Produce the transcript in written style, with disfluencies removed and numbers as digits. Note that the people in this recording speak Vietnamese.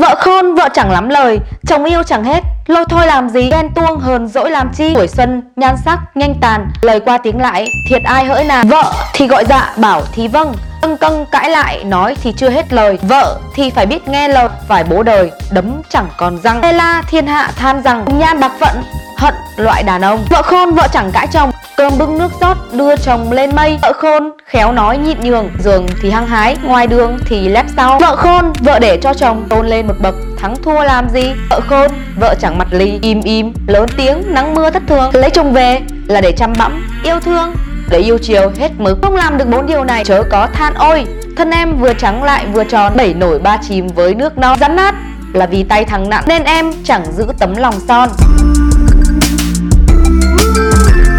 Vợ khôn vợ chẳng lắm lời, chồng yêu chẳng hết, lôi thôi làm gì, ghen tuông hờn dỗi làm chi. Tuổi xuân nhan sắc nhanh tàn, lời qua tiếng lại thiệt ai hỡi nào. Vợ thì gọi dạ bảo thì vâng, căng căng cãi lại nói thì chưa hết lời. Vợ thì phải biết nghe lời, phải bố đời đấm chẳng còn răng. Hê la thiên hạ than rằng, nhan bạc phận hận loại đàn ông. Vợ khôn vợ chẳng cãi chồng, cơm bưng nước rót đưa chồng lên mây. Vợ khôn khéo nói nhịn nhường, giường thì hăng hái, ngoài đường thì lép sau. Vợ khôn vợ để cho chồng tôn lên một bậc, thắng thua làm gì. Vợ khôn vợ chẳng mặt lì, im im lớn tiếng nắng mưa thất thường. Lấy chồng về là để chăm bẵm yêu thương, để yêu chiều hết mực. Không làm được 4 điều này chớ có than ôi, thân em vừa trắng lại vừa tròn, bẩy nổi ba chìm với nước non. Rắn nát là vì tay thằng nặng, nên em chẳng giữ tấm lòng son.